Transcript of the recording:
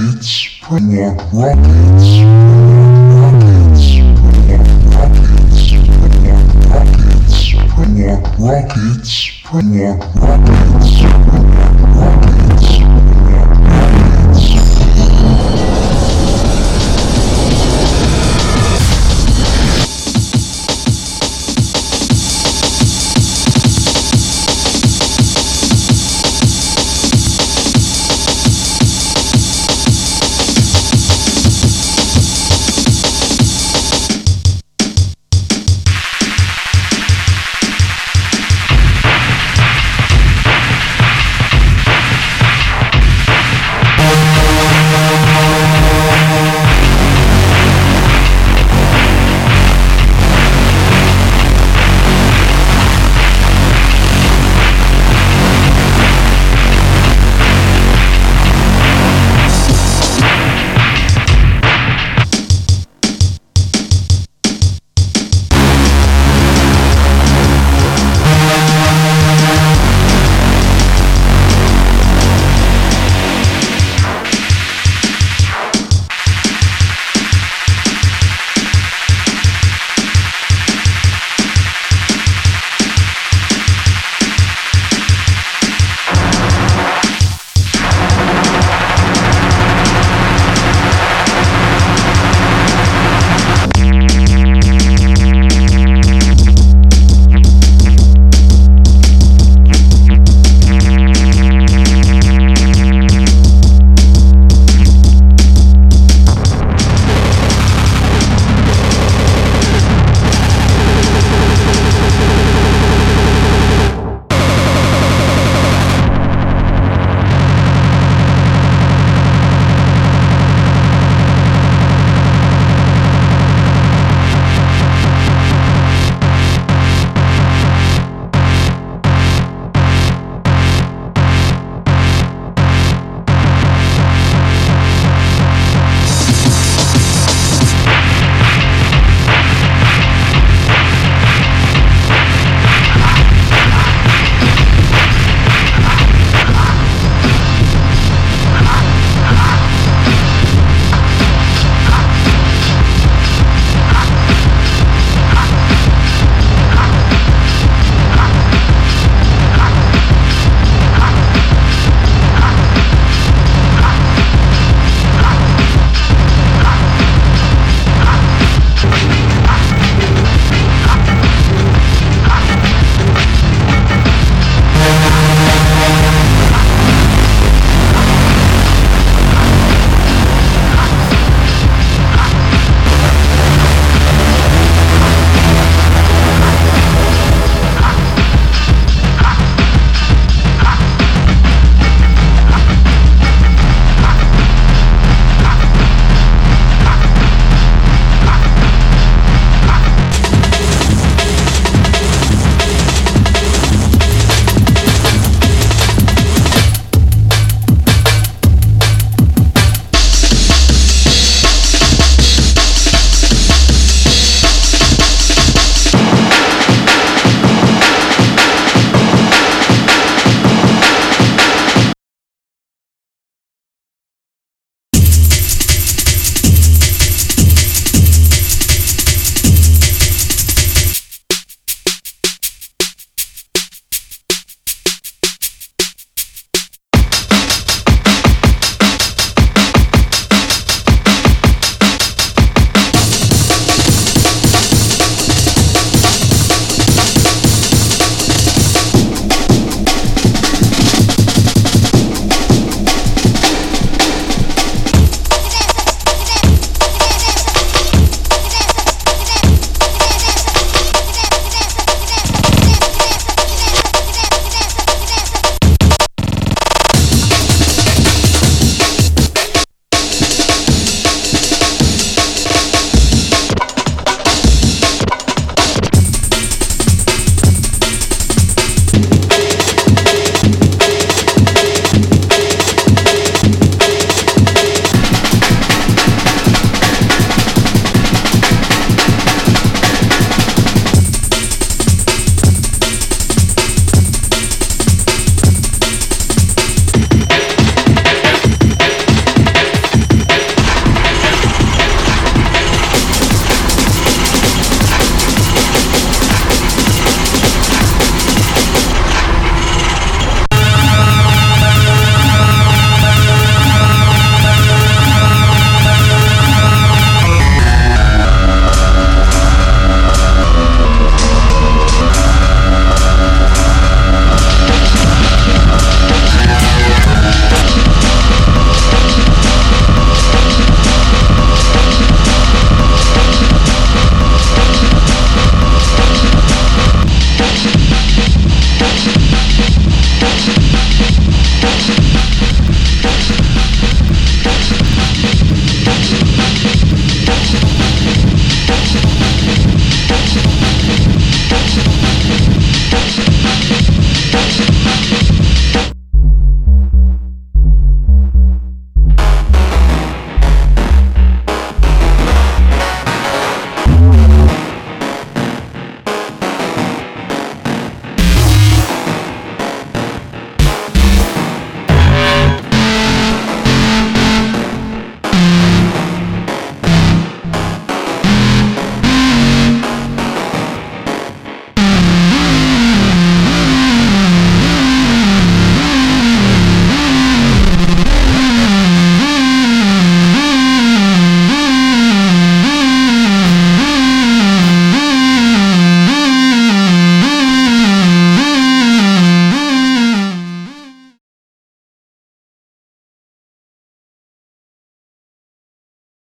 rockets,